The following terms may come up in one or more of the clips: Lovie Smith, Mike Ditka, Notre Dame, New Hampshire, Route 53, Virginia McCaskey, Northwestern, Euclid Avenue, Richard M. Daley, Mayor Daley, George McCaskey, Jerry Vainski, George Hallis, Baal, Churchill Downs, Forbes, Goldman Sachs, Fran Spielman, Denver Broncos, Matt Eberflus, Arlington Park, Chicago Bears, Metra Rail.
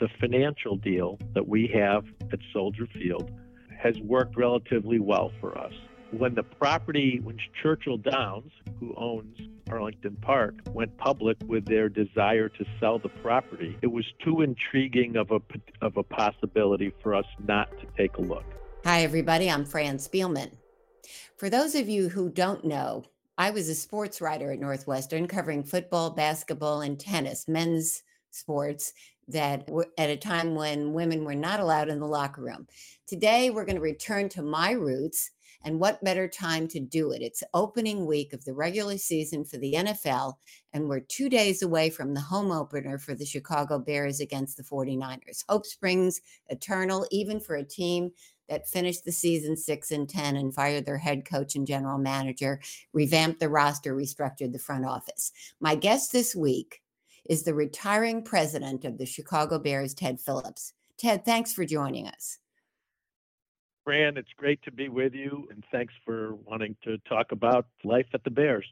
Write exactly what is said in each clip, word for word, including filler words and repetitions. The financial deal that we have at Soldier Field has worked relatively well for us. When the property, when Churchill Downs, who owns Arlington Park, went public with their desire to sell the property, it was too intriguing of a, of a possibility for us not to take a look. Hi, everybody. I'm Fran Spielman. For those of you who don't know, I was a sports writer at Northwestern covering football, basketball, and tennis, men's sports, that were at a time when women were not allowed in the locker room. Today, we're going to return to my roots, and what better time to do it? It's opening week of the regular season for the N F L, and we're two days away from the home opener for the Chicago Bears against the forty-niners. Hope springs eternal, even for a team that finished the season six and ten and fired their head coach and general manager, revamped the roster, restructured the front office. My guest this week is the retiring president of the Chicago Bears, Ted Phillips. Ted, thanks for joining us. Fran, it's great to be with you, and thanks for wanting to talk about life at the Bears.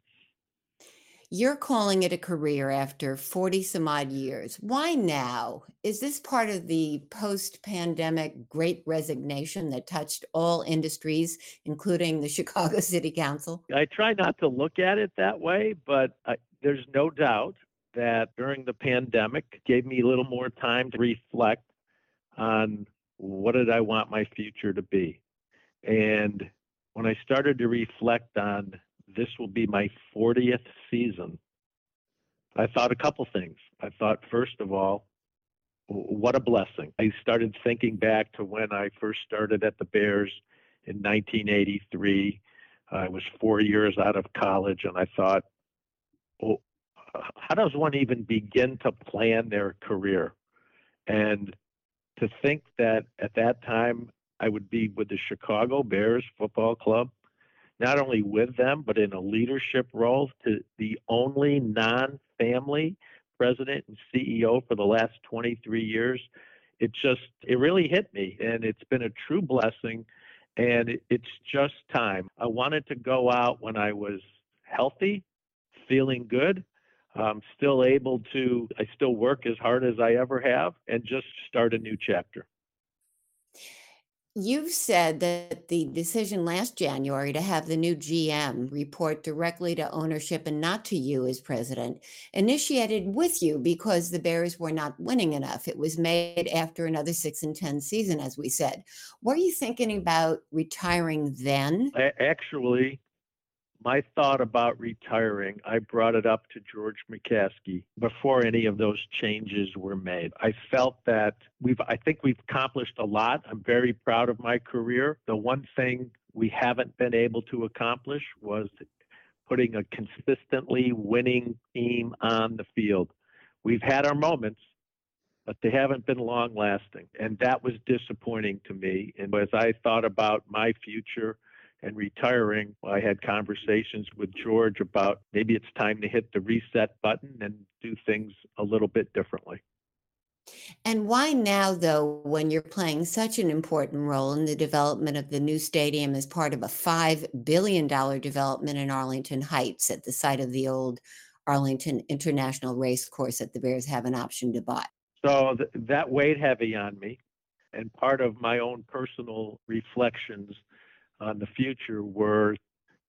You're calling it a career after forty some odd years. Why now? Is this part of the post-pandemic great resignation that touched all industries, including the Chicago City Council? I try not to look at it that way, but I, there's no doubt that during the pandemic gave me a little more time to reflect on what did I want my future to be. And when I started to reflect on this will be my fortieth season, I thought a couple things. I thought, first of all, what a blessing. I started thinking back to when I first started at the Bears in nineteen eighty-three. I was four years out of college, and I thought, oh, how does one even begin to plan their career? And to think that at that time I would be with the Chicago Bears Football Club, not only with them, but in a leadership role, to the only non-family president and C E O for the last twenty-three years, it just, it really hit me. And it's been a true blessing. And it's just time. I wanted to go out when I was healthy, feeling good, I'm still able to, I still work as hard as I ever have, and just start a new chapter. You've said that the decision last January to have the new G M report directly to ownership and not to you as president initiated with you because the Bears were not winning enough. It was made after another six and ten season, as we said. Were you thinking about retiring then? I actually... My thought about retiring, I brought it up to George McCaskey before any of those changes were made. I felt that we've, I think we've accomplished a lot. I'm very proud of my career. The one thing we haven't been able to accomplish was putting a consistently winning team on the field. We've had our moments, but they haven't been long lasting. And that was disappointing to me. And as I thought about my future and retiring, I had conversations with George about maybe it's time to hit the reset button and do things a little bit differently. And why now, though, when you're playing such an important role in the development of the new stadium as part of a five billion dollars development in Arlington Heights at the site of the old Arlington International Race Course that the Bears have an option to buy? So th- that weighed heavy on me. And part of my own personal reflections on the future were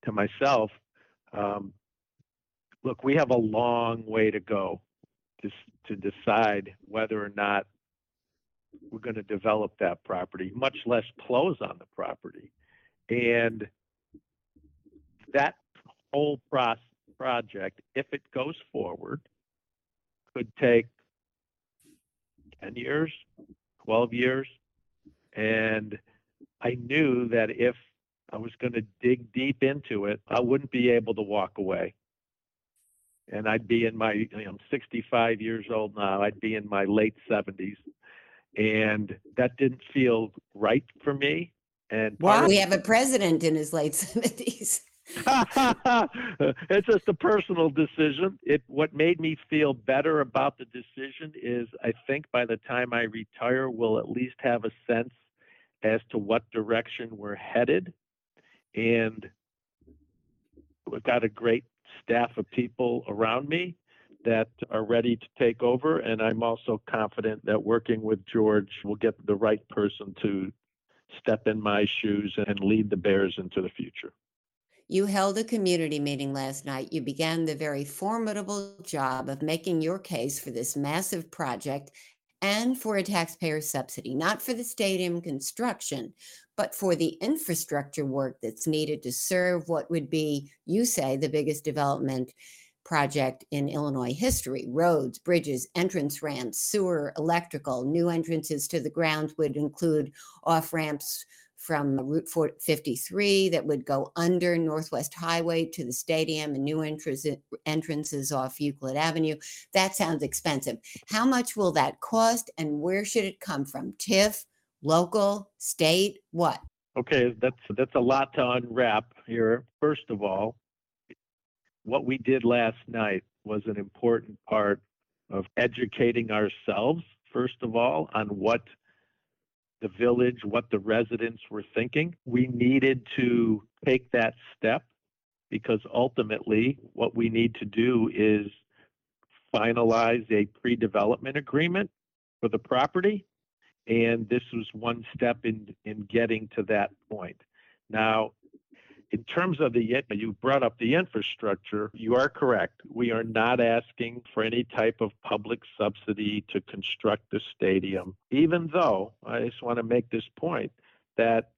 to myself, um, look, we have a long way to go to, to decide whether or not were going to develop that property, much less close on the property. And that whole pro- project, if it goes forward, could take ten years, twelve years. And I knew that if I was going to dig deep into it, I wouldn't be able to walk away. And I'd be in my, you know, I'm sixty-five years old now. I'd be in my late seventies. And that didn't feel right for me. And wow, we have a president in his late seventies. It's just a personal decision. It, what made me feel better about the decision is I think by the time I retire, we'll at least have a sense as to what direction we're headed. And we've got a great staff of people around me that are ready to take over. And I'm also confident that working with George will get the right person to step in my shoes and lead the Bears into the future. You held a community meeting last night. You began the very formidable job of making your case for this massive project and for a taxpayer subsidy, not for the stadium construction, but for the infrastructure work that's needed to serve what would be, you say, the biggest development project in Illinois history. Roads, bridges, entrance ramps, sewer, electrical, new entrances to the grounds would include off-ramps from Route fifty-three that would go under Northwest Highway to the stadium and new entr- entrances off Euclid Avenue. That sounds expensive. How much will that cost and where should it come from? T I F, local, state, what? Okay, that's that's a lot to unwrap here. First of all, what we did last night was an important part of educating ourselves, first of all, on what the village, what the residents were thinking. We needed to take that step because ultimately what we need to do is finalize a pre-development agreement for the property. And this was one step in, in getting to that point. Now, in terms of the, you brought up the infrastructure, you are correct. We are not asking for any type of public subsidy to construct the stadium, even though I just want to make this point that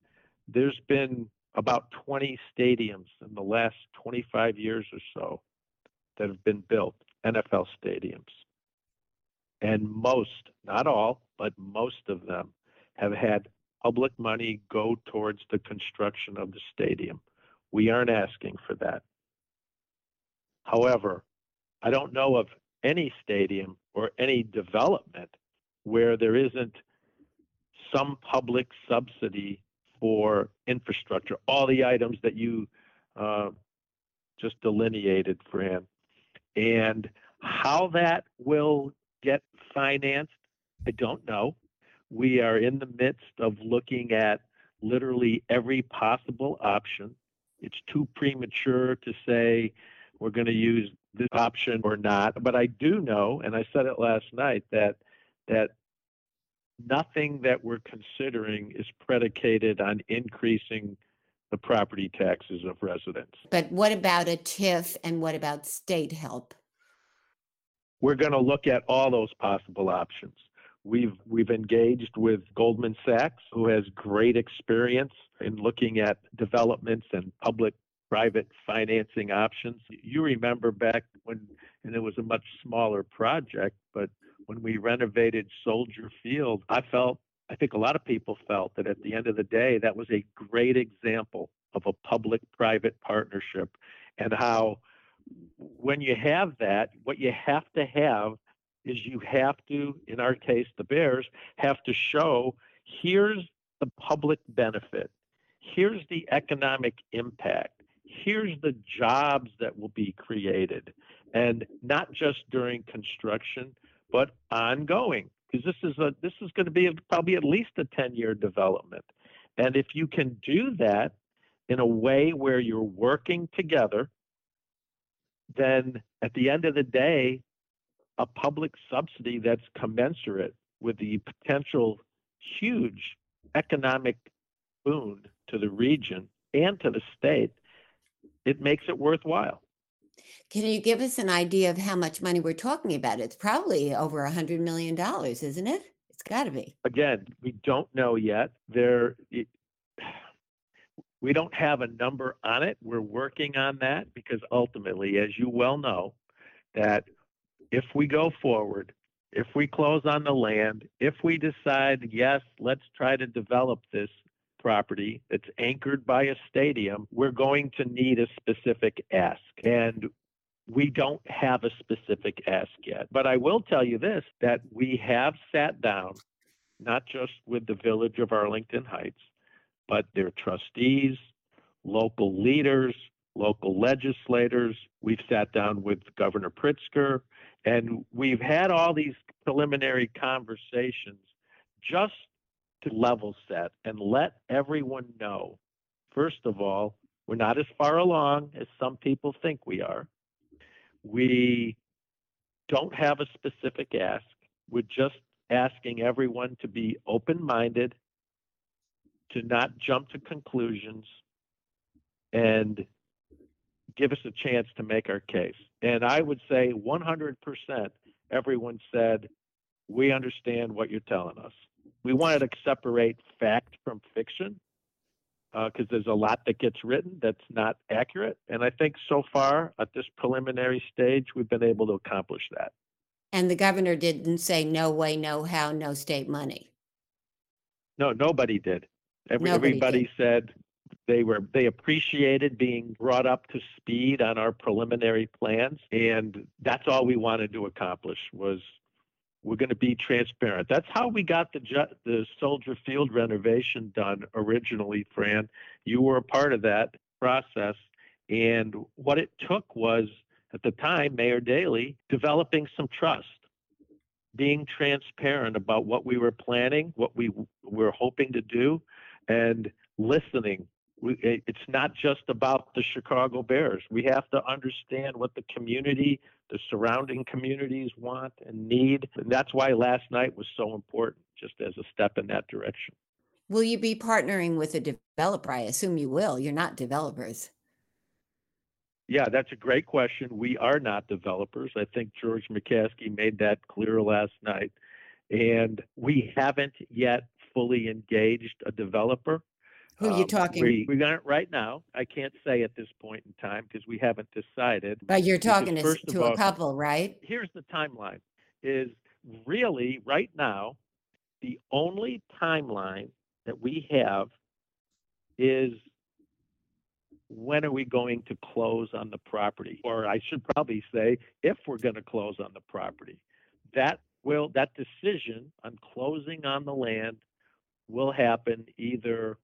there's been about twenty stadiums in the last twenty-five years or so that have been built, N F L stadiums. And most, not all, but most of them have had public money go towards the construction of the stadium. We aren't asking for that. However, I don't know of any stadium or any development where there isn't some public subsidy for infrastructure, all the items that you uh, just delineated, Fran. And how that will get financed, I don't know. We are in the midst of looking at literally every possible option. It's too premature to say we're going to use this option or not. But I do know, and I said it last night, that that nothing that we're considering is predicated on increasing the property taxes of residents. But what about a T I F and what about state help? We're going to look at all those possible options. We've we've engaged with Goldman Sachs, who has great experience in looking at developments and public-private financing options. You remember back when, and it was a much smaller project, but when we renovated Soldier Field, I felt, I think a lot of people felt that at the end of the day, that was a great example of a public-private partnership and how when you have that, what you have to have is you have to, in our case, the Bears, have to show here's the public benefit, here's the economic impact, here's the jobs that will be created, and not just during construction, but ongoing, because this is a this is going to be a, probably at least a ten-year development. And if you can do that in a way where you're working together, then at the end of the day, a public subsidy that's commensurate with the potential huge economic boon to the region and to the state, it makes it worthwhile. Can you give us an idea of how much money we're talking about? It's probably over one hundred million dollars, isn't it? It's got to be. Again, we don't know yet. There, it, we don't have a number on it. We're working on that because ultimately, as you well know, that if we go forward, if we close on the land, if we decide, yes, let's try to develop this property that's anchored by a stadium, we're going to need a specific ask. And we don't have a specific ask yet. But I will tell you this, that we have sat down, not just with the village of Arlington Heights, but their trustees, local leaders, local legislators. We've sat down with Governor Pritzker, and we've had all these preliminary conversations just to level set and let everyone know, first of all, we're not as far along as some people think we are. We don't have a specific ask. We're just asking everyone to be open-minded, to not jump to conclusions, and give us a chance to make our case. And I would say one hundred percent everyone said, we understand what you're telling us. We wanted to separate fact from fiction because uh, there's a lot that gets written that's not accurate. And I think so far at this preliminary stage, we've been able to accomplish that. And the governor didn't say no way, no how, no state money. No, nobody did. Every, nobody everybody did. said they were they appreciated being brought up to speed on our preliminary plans. And that's all we wanted to accomplish was we're going to be transparent. That's how we got the ju- the Soldier Field renovation done originally, Fran. You were a part of that process. And what it took was, at the time, Mayor Daley, developing some trust, being transparent about what we were planning, what we w- were hoping to do, and listening. We, it's not just about the Chicago Bears. We have to understand what the community, the surrounding communities want and need. And that's why last night was so important, just as a step in that direction. Will you be partnering with a developer? I assume you will. You're not developers. Yeah, that's a great question. We are not developers. I think George McCaskey made that clear last night. And we haven't yet fully engaged a developer. Who are you talking? Um, we, we aren't right now. I can't say at this point in time because we haven't decided. But you're talking to, to all, a couple, right? Here's the timeline. Is really right now, the only timeline that we have is when are we going to close on the property? Or I should probably say if we're going to close on the property. That will that decision on closing on the land will happen either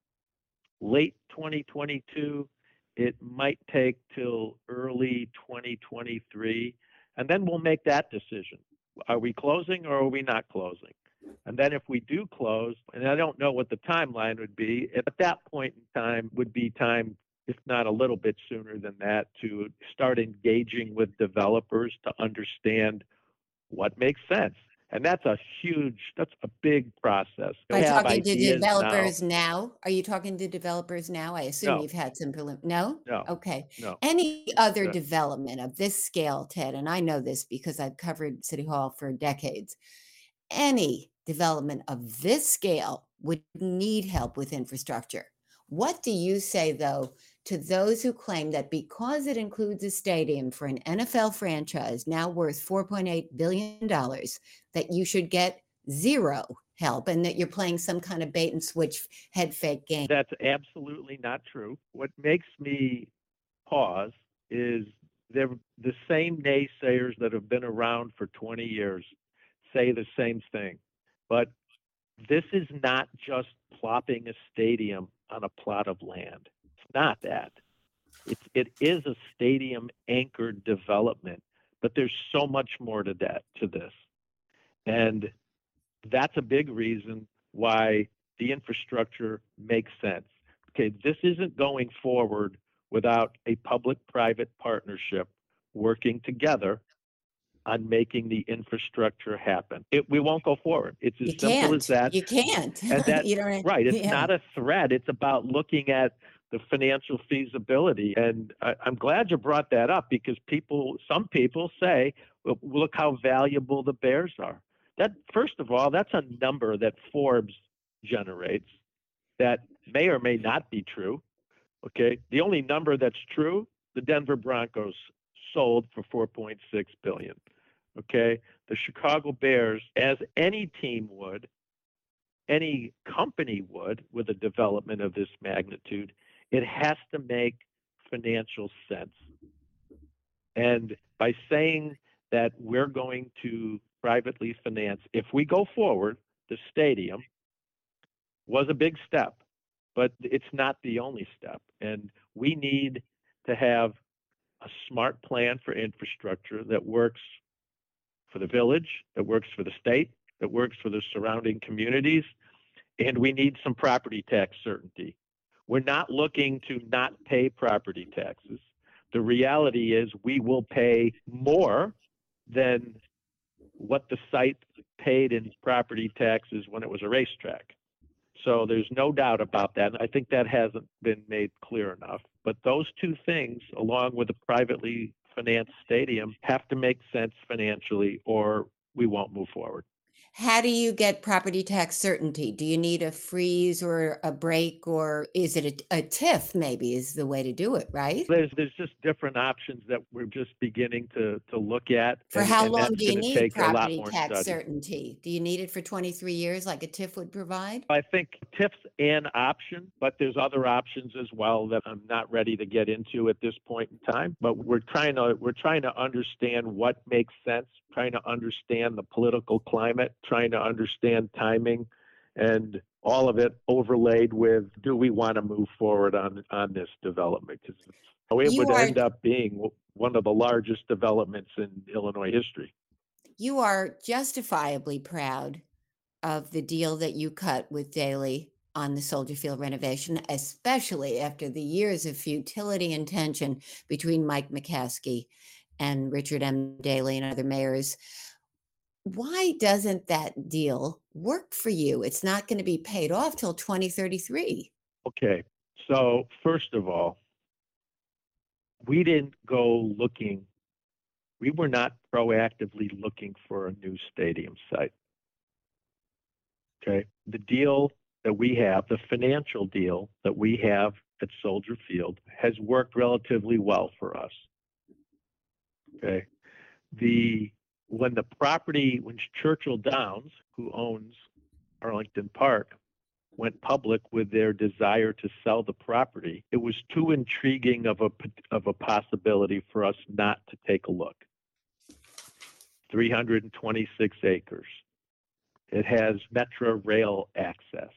late twenty twenty-two, it might take till early twenty twenty-three, and then we'll make that decision. Are we closing or are we not closing? And then if we do close, and I don't know what the timeline would be, at that point in time would be time, if not a little bit sooner than that, to start engaging with developers to understand what makes sense. And that's a huge, that's a big process. Are you talking to developers now. now? Are you talking to developers now? I assume no. You've had some prelim. No? No. Okay. No. Any other no. development of this scale, Ted, and I know this because I've covered City Hall for decades, any development of this scale would need help with infrastructure. What do you say, though, to those who claim that because it includes a stadium for an N F L franchise now worth four point eight billion dollars, that you should get zero help and that you're playing some kind of bait and switch head fake game? That's absolutely not true. What makes me pause is they're the same naysayers that have been around for twenty years say the same thing. But this is not just plopping a stadium on a plot of land. Not that. It's, it is a stadium-anchored development, but there's so much more to that, to this. And that's a big reason why the infrastructure makes sense. Okay, this isn't going forward without a public-private partnership working together on making the infrastructure happen. It, we won't go forward. It's as you simple can't. as that. You can't. And that, you don't, right. It's yeah. not a threat. It's about looking at the financial feasibility. And I, I'm glad you brought that up because people, some people say, well, look how valuable the Bears are. that, first of all, that's a number that Forbes generates that may or may not be true. Okay. The only number that's true, the Denver Broncos sold for four point six billion dollars. Okay. The Chicago Bears, as any team would, any company would, with a development of this magnitude, it has to make financial sense. And by saying that we're going to privately finance, if we go forward, the stadium was a big step, but it's not the only step. And we need to have a smart plan for infrastructure that works for the village, that works for the state, that works for the surrounding communities. And we need some property tax certainty. We're not looking to not pay property taxes. The reality is we will pay more than what the site paid in property taxes when it was a racetrack. So there's no doubt about that. And I think that hasn't been made clear enough. But those two things, along with a privately financed stadium, have to make sense financially, or we won't move forward. How do you get property tax certainty? Do you need a freeze or a break, or is it a, a T I F maybe is the way to do it, right? There's there's just different options that we're just beginning to to look at. For how long do you need property tax certainty? Do you need it for twenty-three years like a T I F would provide? I think T I F's an option, but there's other options as well that I'm not ready to get into at this point in time. But we're trying to we're trying to understand what makes sense, trying to understand the political climate, trying to understand timing, and all of it overlaid with, do we want to move forward on, on this development? Because it you would are, end up being one of the largest developments in Illinois history. You are justifiably proud of the deal that you cut with Daley on the Soldier Field renovation, especially after the years of futility and tension between Mike McCaskey and Richard M. Daley and other mayors. Why doesn't that deal work for you? It's not going to be paid off till twenty thirty-three. Okay. So first of all, we didn't go looking. We were not proactively looking for a new stadium site. Okay. The deal that we have, the financial deal that we have at Soldier Field, has worked relatively well for us. Okay. The when the property, when Churchill Downs, who owns Arlington Park, went public with their desire to sell the property, it was too intriguing of a of a possibility for us not to take a look. three hundred twenty-six acres. It has Metra Rail access.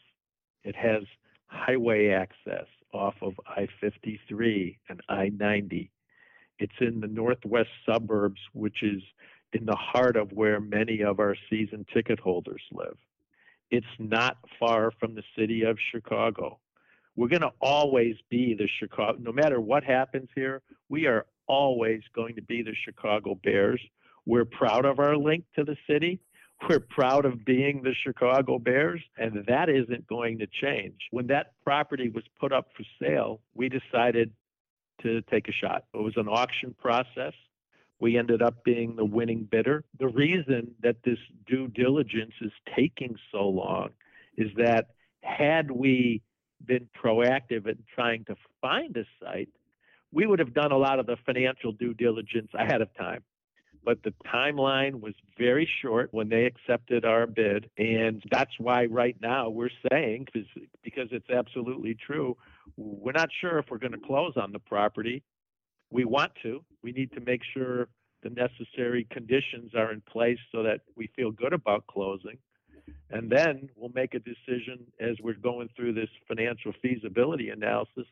It has highway access off of I fifty-three and I ninety. It's in the northwest suburbs, which is in the heart of where many of our season ticket holders live. It's not far from the city of Chicago. We're going to always be the Chicago, no matter what happens here, we are always going to be the Chicago Bears. We're proud of our link to the city. We're proud of being the Chicago Bears, and that isn't going to change. When that property was put up for sale, we decided to take a shot. It was an auction process. We ended up being the winning bidder. The reason that this due diligence is taking so long is that had we been proactive in trying to find a site, we would have done a lot of the financial due diligence ahead of time. But the timeline was very short when they accepted our bid. And that's why right now we're saying, because it's absolutely true, we're not sure if we're going to close on the property. We want to. We need to make sure the necessary conditions are in place so that we feel good about closing. And then we'll make a decision as we're going through this financial feasibility analysis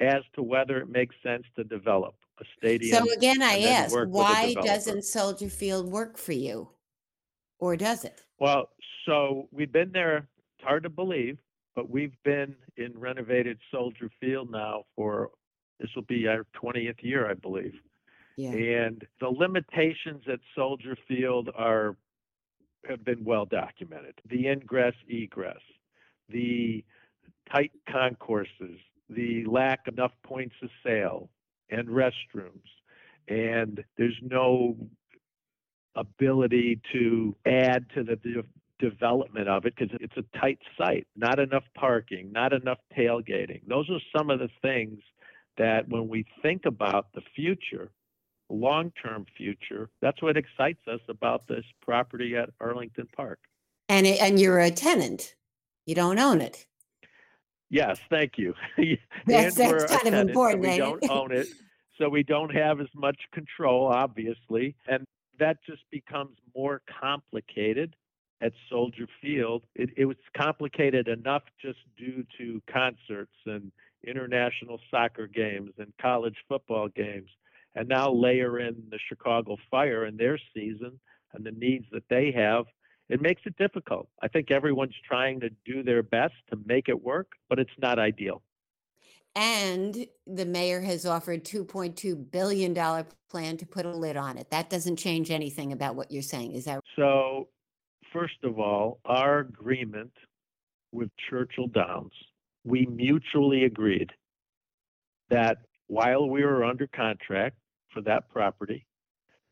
as to whether it makes sense to develop a stadium. So again, I ask, why doesn't Soldier Field work for you? Or does it? Well, so we've been there, it's hard to believe, but we've been in renovated Soldier Field now for, this will be our twentieth year, I believe. Yeah. And the limitations at Soldier Field are have been well documented. The ingress, egress, the tight concourses, the lack of enough points of sale and restrooms, and there's no ability to add to the de- development of it, because it's a tight site, not enough parking, not enough tailgating. Those are some of the things that when we think about the future, long-term future, that's what excites us about this property at Arlington Park. And it, and you're a tenant. You don't own it. Yes, thank you. That's, that's kind tenant, of important. So we don't own it, so we don't have as much control, obviously. And that just becomes more complicated at Soldier Field. It, it was complicated enough just due to concerts and international soccer games and college football games. And now layer in the Chicago Fire and their season and the needs that they have, it makes it difficult. I think everyone's trying to do their best to make it work, but it's not ideal. And the mayor has offered two point two billion dollars plan to put a lid on it. That doesn't change anything about what you're saying, is that? So, first of all, our agreement with Churchill Downs, we mutually agreed that while we were under contract for that property,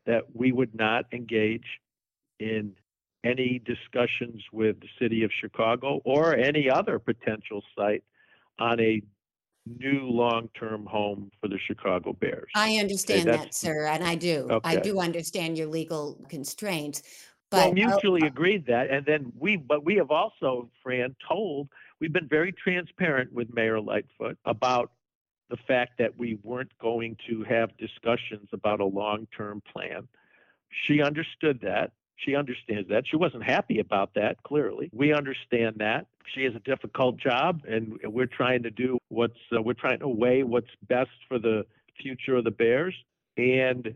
that we would not engage in any discussions with the city of Chicago or any other potential site on a new long-term home for the Chicago Bears. I understand okay, that, sir, and I do. Okay. I do understand your legal constraints. But well, mutually oh, agreed that, and then we, but we have also, Fran, told, we've been very transparent with Mayor Lightfoot about the fact that we weren't going to have discussions about a long-term plan. She understood that. She understands that. She wasn't happy about that, clearly. We understand that. She has a difficult job, and we're trying to do what's, uh, we're trying to weigh what's best for the future of the Bears. And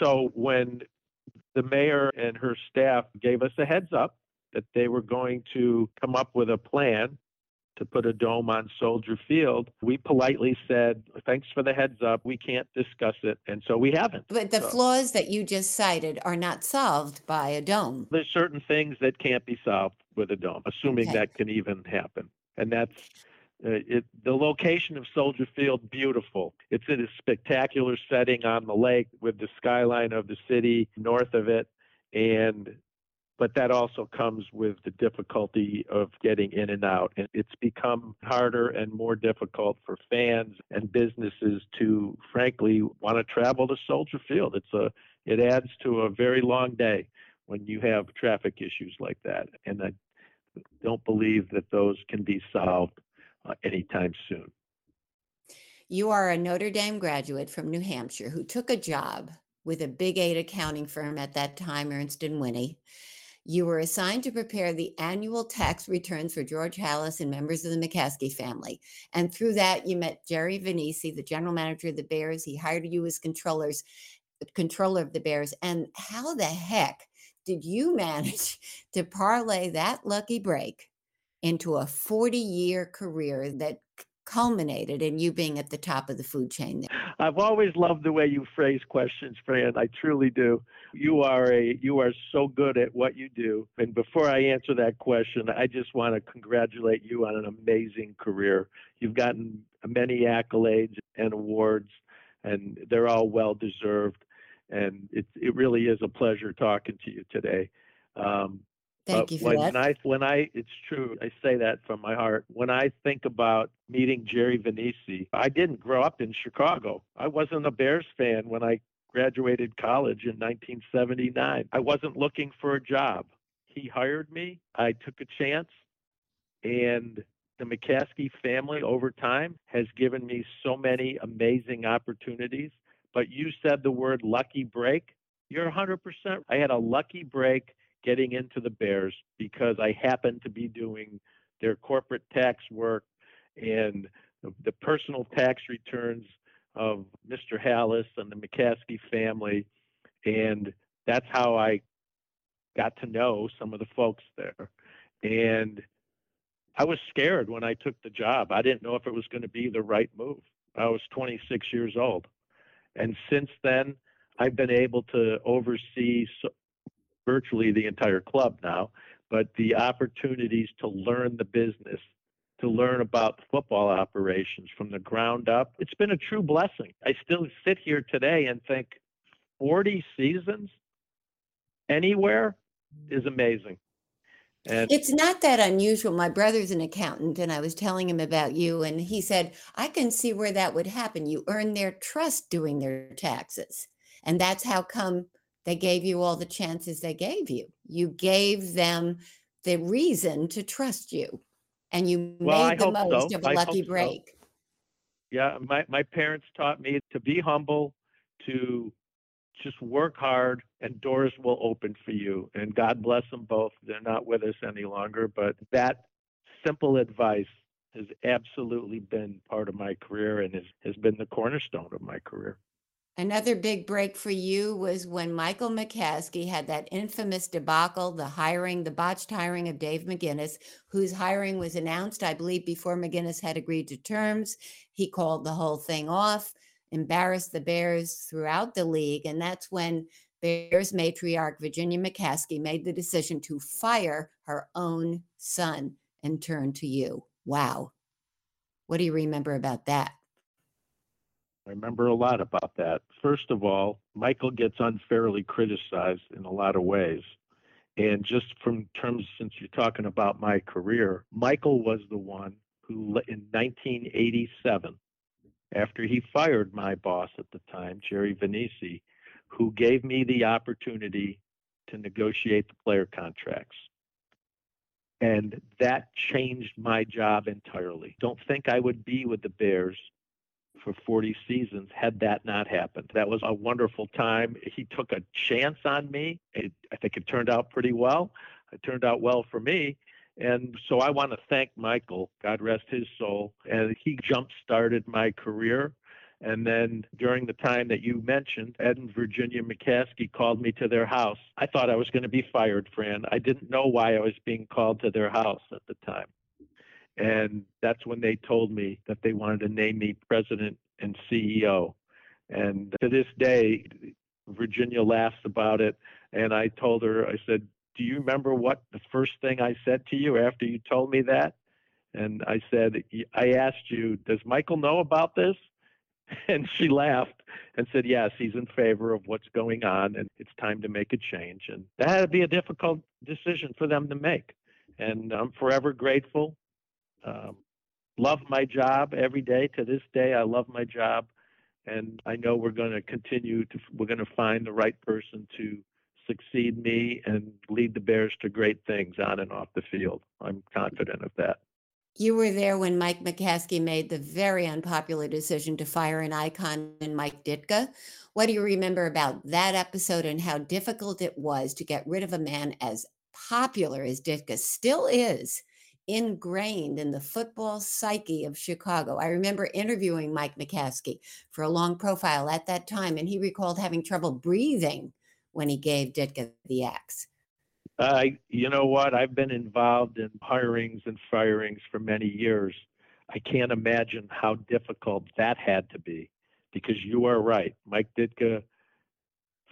so when the mayor and her staff gave us a heads up that they were going to come up with a plan to put a dome on Soldier Field, we politely said, thanks for the heads up, we can't discuss it, and so we haven't. But the so. flaws that you just cited are not solved by a dome. There's certain things that can't be solved with a dome, assuming okay. that can even happen. And that's uh, it, the location of Soldier Field, beautiful. It's in a spectacular setting on the lake with the skyline of the city north of it, and but that also comes with the difficulty of getting in and out. And it's become harder and more difficult for fans and businesses to, frankly, want to travel to Soldier Field. It's a, it adds to a very long day when you have traffic issues like that. And I don't believe that those can be solved uh, anytime soon. You are a Notre Dame graduate from New Hampshire who took a job with a big eight accounting firm at that time, Ernst and Winnie. You were assigned to prepare the annual tax returns for George Hallis and members of the McCaskey family. And through that, you met Jerry Vainski, the general manager of the Bears. He hired you as controllers, controller of the Bears. And how the heck did you manage to parlay that lucky break into a forty-year career that culminated in you being at the top of the food chain there? I've always loved the way you phrase questions, Fran. I truly do. You are a you are so good at what you do. And before I answer that question, I just want to congratulate you on an amazing career. You've gotten many accolades and awards, and they're all well deserved. And it it really is a pleasure talking to you today. Um, Thank you for when that. When I, when I, it's true, I say that from my heart. When I think about meeting Jerry Vainski, I didn't grow up in Chicago. I wasn't a Bears fan when I graduated college in nineteen seventy-nine. I wasn't looking for a job. He hired me. I took a chance. And the McCaskey family over time has given me so many amazing opportunities. But you said the word lucky break. You're one hundred percent. I had a lucky break getting into the Bears because I happened to be doing their corporate tax work and the, the personal tax returns of Mister Hallis and the McCaskey family. And that's how I got to know some of the folks there. And I was scared when I took the job. I didn't know if it was going to be the right move. I was twenty-six years old. And since then, I've been able to oversee so, virtually the entire club now, but the opportunities to learn the business, to learn about football operations from the ground up, it's been a true blessing. I still sit here today and think forty seasons anywhere is amazing. And it's not that unusual. My brother's an accountant, and I was telling him about you, and he said, I can see where that would happen. You earn their trust doing their taxes. And that's how come they gave you all the chances they gave you. You gave them the reason to trust you, and you well, made I the most so. of a I lucky break. So. Yeah, my, my parents taught me to be humble, to just work hard, and doors will open for you. And God bless them both. They're not with us any longer, but that simple advice has absolutely been part of my career and has, has been the cornerstone of my career. Another big break for you was when Michael McCaskey had that infamous debacle, the hiring, the botched hiring of Dave McGinnis, whose hiring was announced, I believe, before McGinnis had agreed to terms. He called the whole thing off, embarrassed the Bears throughout the league. And that's when Bears matriarch Virginia McCaskey made the decision to fire her own son and turn to you. Wow. What do you remember about that? I remember a lot about that. First of all, Michael gets unfairly criticized in a lot of ways. And just from terms, since you're talking about my career, Michael was the one who, in nineteen eighty-seven, after he fired my boss at the time, Jerry Vainski, who gave me the opportunity to negotiate the player contracts. And that changed my job entirely. Don't think I would be with the Bears for forty seasons had that not happened. That was a wonderful time. He took a chance on me. It, I think it turned out pretty well. It turned out well for me. And so I want to thank Michael, God rest his soul. And he jump-started my career. And then during the time that you mentioned, Ed and Virginia McCaskey called me to their house. I thought I was going to be fired, Fran. I didn't know why I was being called to their house at the time. And that's when they told me that they wanted to name me president and C E O. And to this day, Virginia laughs about it. And I told her, I said, do you remember what the first thing I said to you after you told me that? And I said, I asked you, does Michael know about this? And she laughed and said, yes, he's in favor of what's going on, and it's time to make a change. And that had to be a difficult decision for them to make. And I'm forever grateful. Um, love my job every day. To this day, I love my job. And I know we're going to continue to, we're going to find the right person to succeed me and lead the Bears to great things on and off the field. I'm confident of that. You were there when Mike McCaskey made the very unpopular decision to fire an icon in Mike Ditka. What do you remember about that episode and how difficult it was to get rid of a man as popular as Ditka still is, ingrained in the football psyche of Chicago? I remember interviewing Mike McCaskey for a long profile at that time, and he recalled having trouble breathing when he gave Ditka the axe. Uh, you know what? I've been involved in hirings and firings for many years. I can't imagine how difficult that had to be, because you are right. Mike Ditka,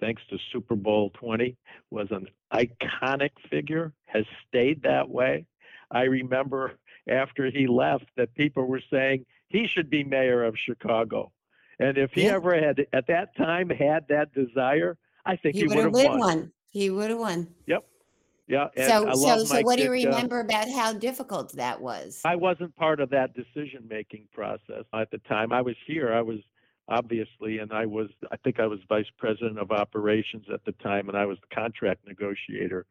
thanks to Super Bowl twenty, was an iconic figure, has stayed that way. I remember after he left that people were saying he should be mayor of Chicago. And if he yeah. ever had, at that time, had that desire, I think he, he would have won. won. He would have won. Yep. Yeah. And so, I so, so what do you remember about how difficult that was? I wasn't part of that decision-making process at the time. I was here. I was obviously, and I was, I think I was vice president of operations at the time, and I was the contract negotiator.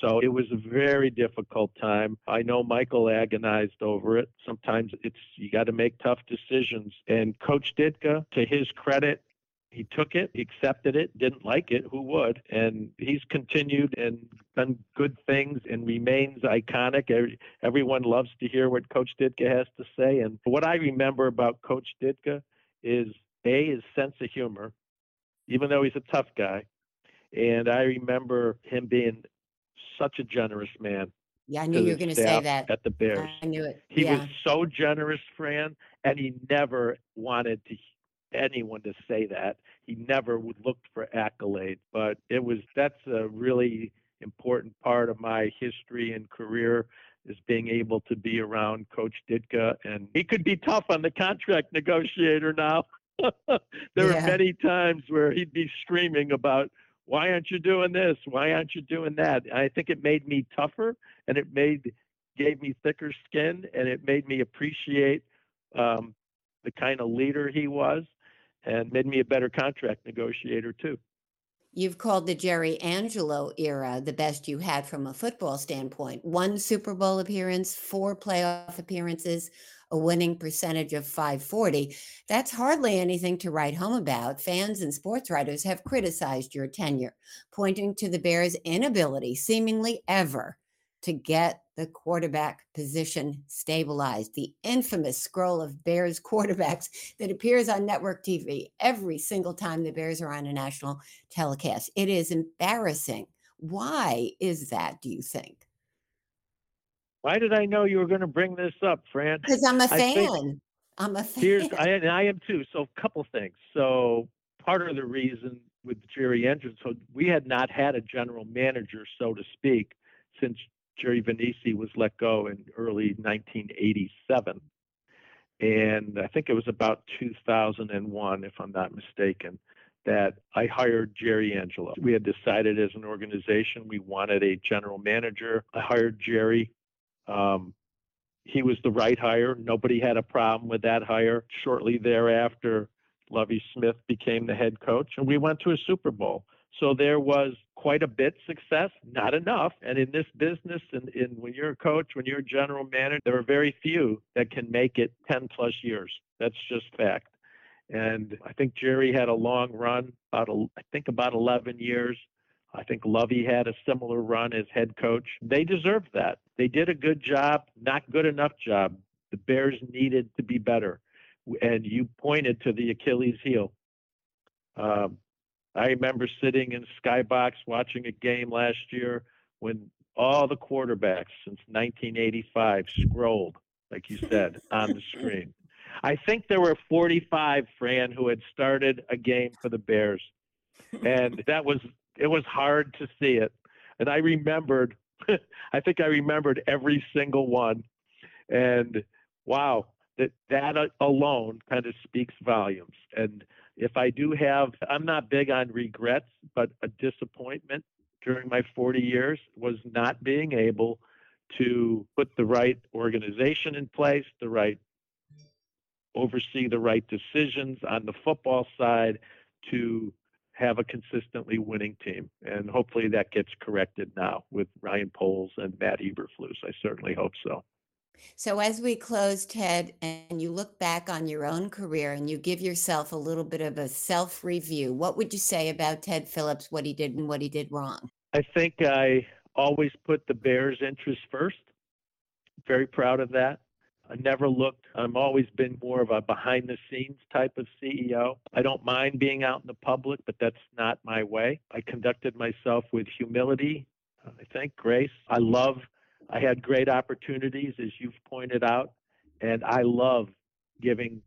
So it was a very difficult time. I know Michael agonized over it. Sometimes it's, you got to make tough decisions. And Coach Ditka, to his credit, he took it, accepted it, didn't like it, who would? And he's continued and done good things and remains iconic. Every, everyone loves to hear what Coach Ditka has to say. And what I remember about Coach Ditka is, A, his sense of humor, even though he's a tough guy. And I remember him being such a generous man. Yeah, I knew you were going to say that. At the Bears. I knew it. He yeah. was so generous, Fran, and he never wanted to anyone to say that. He never would look for accolades, but it was, that's a really important part of my history and career, is being able to be around Coach Ditka. And he could be tough on the contract negotiator now. There yeah. were many times where he'd be screaming about why aren't you doing this? Why aren't you doing that? I think it made me tougher, and it made gave me thicker skin, and it made me appreciate um, the kind of leader he was, and made me a better contract negotiator too. You've called the Jerry Angelo era the best you had from a football standpoint. One Super Bowl appearance, four playoff appearances, a winning percentage of five forty. That's hardly anything to write home about. Fans and sports writers have criticized your tenure, pointing to the Bears' inability, seemingly ever, to get the quarterback position stabilized. The infamous scroll of Bears quarterbacks that appears on network T V every single time the Bears are on a national telecast. It is embarrassing. Why is that, do you think? Why did I know you were going to bring this up, Fran? Because I'm a fan. Think, I'm a fan. Here's, I, and I am too. So a couple things. So part of the reason with Jerry Angelo, so we had not had a general manager, so to speak, since Jerry Vainski was let go in early nineteen eighty-seven. And I think it was about two thousand one, if I'm not mistaken, that I hired Jerry Angelo. We had decided as an organization we wanted a general manager. I hired Jerry. Um, he was the right hire. Nobody had a problem with that hire. Shortly thereafter, Lovie Smith became the head coach, and we went to a Super Bowl. So there was quite a bit success, not enough. And in this business, and in, in, when you're a coach, when you're a general manager, there are very few that can make it ten plus years. That's just fact. And I think Jerry had a long run, about a, I think about eleven years. I think Lovie had a similar run as head coach. They deserved that. They did a good job, not good enough job. The Bears needed to be better. And you pointed to the Achilles heel. Um, I remember sitting in Skybox watching a game last year when all the quarterbacks since nineteen eighty-five scrolled, like you said, on the screen. I think there were forty-five, Fran, who had started a game for the Bears. And that was, it was hard to see it. And I remembered, I think I remembered every single one. And wow, that, that alone kind of speaks volumes. And if I do have, I'm not big on regrets, but a disappointment during my forty years was not being able to put the right organization in place, the right, oversee the right decisions on the football side to have a consistently winning team. And hopefully that gets corrected now with Ryan Poles and Matt Eberflus. I certainly hope so. So as we close, Ted, and you look back on your own career and you give yourself a little bit of a self-review, what would you say about Ted Phillips, what he did and what he did wrong? I think I always put the Bears' interests first. Very proud of that. I never looked. I've always been more of a behind-the-scenes type of C E O. I don't mind being out in the public, but that's not my way. I conducted myself with humility, I think, grace. I love I had great opportunities, as you've pointed out, and I love giving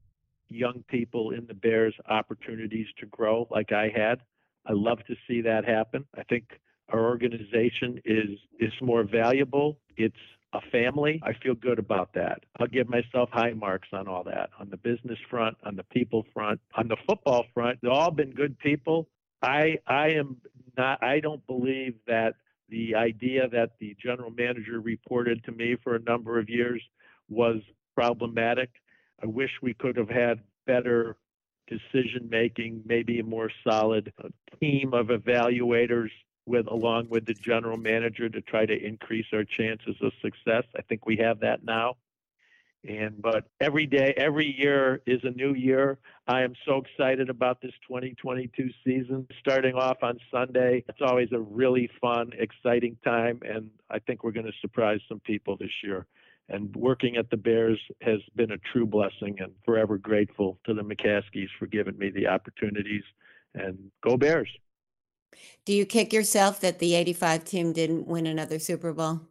young people in the Bears opportunities to grow like I had. I love to see that happen. I think our organization is is more valuable. It's a family. I feel good about that. I'll give myself high marks on all that, on the business front, on the people front, on the football front. They've all been good people. I I am not I don't believe that the idea that the general manager reported to me for a number of years was problematic. I wish we could have had better decision-making, maybe a more solid team of evaluators with, along with the general manager to try to increase our chances of success. I think we have that now. And, but every day, every year is a new year. I am so excited about this twenty twenty-two season. Starting off on Sunday, it's always a really fun, exciting time. And I think we're going to surprise some people this year. And working at the Bears has been a true blessing, and forever grateful to the McCaskeys for giving me the opportunities. And go Bears. Do you kick yourself that the eighty-five team didn't win another Super Bowl?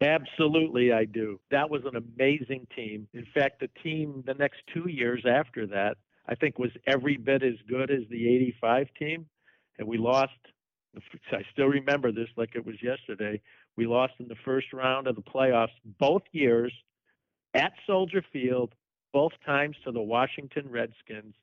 Absolutely, I do. That was an amazing team. In fact, the team the next two years after that, I think, was every bit as good as the eighty-five team. And we lost, I still remember this like it was yesterday, we lost in the first round of the playoffs both years at Soldier Field, both times to the Washington Redskins.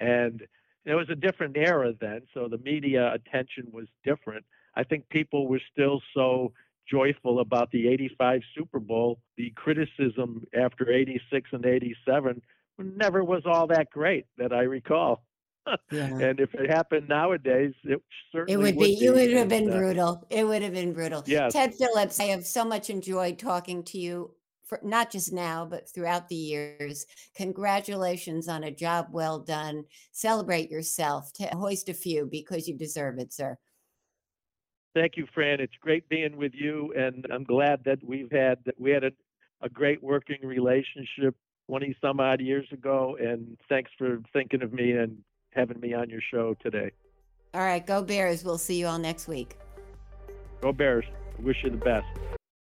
And It was a different era then, so the media attention was different. I think people were still so joyful about the eighty-five Super Bowl. The criticism after eighty-six and eighty-seven never was all that great that I recall. Yeah. And if it happened nowadays, it certainly it would be. be it would have been brutal. It would have been brutal. Yes. Ted Phillips, I have so much enjoyed talking to you, for, not just now, but throughout the years. Congratulations on a job well done. Celebrate yourself. T- hoist a few because you deserve it, sir. Thank you, Fran. It's great being with you, and I'm glad that we've had that we had a, a great working relationship twenty some odd years ago. And thanks for thinking of me and having me on your show today. All right, go Bears. We'll see you all next week. Go Bears. I wish you the best.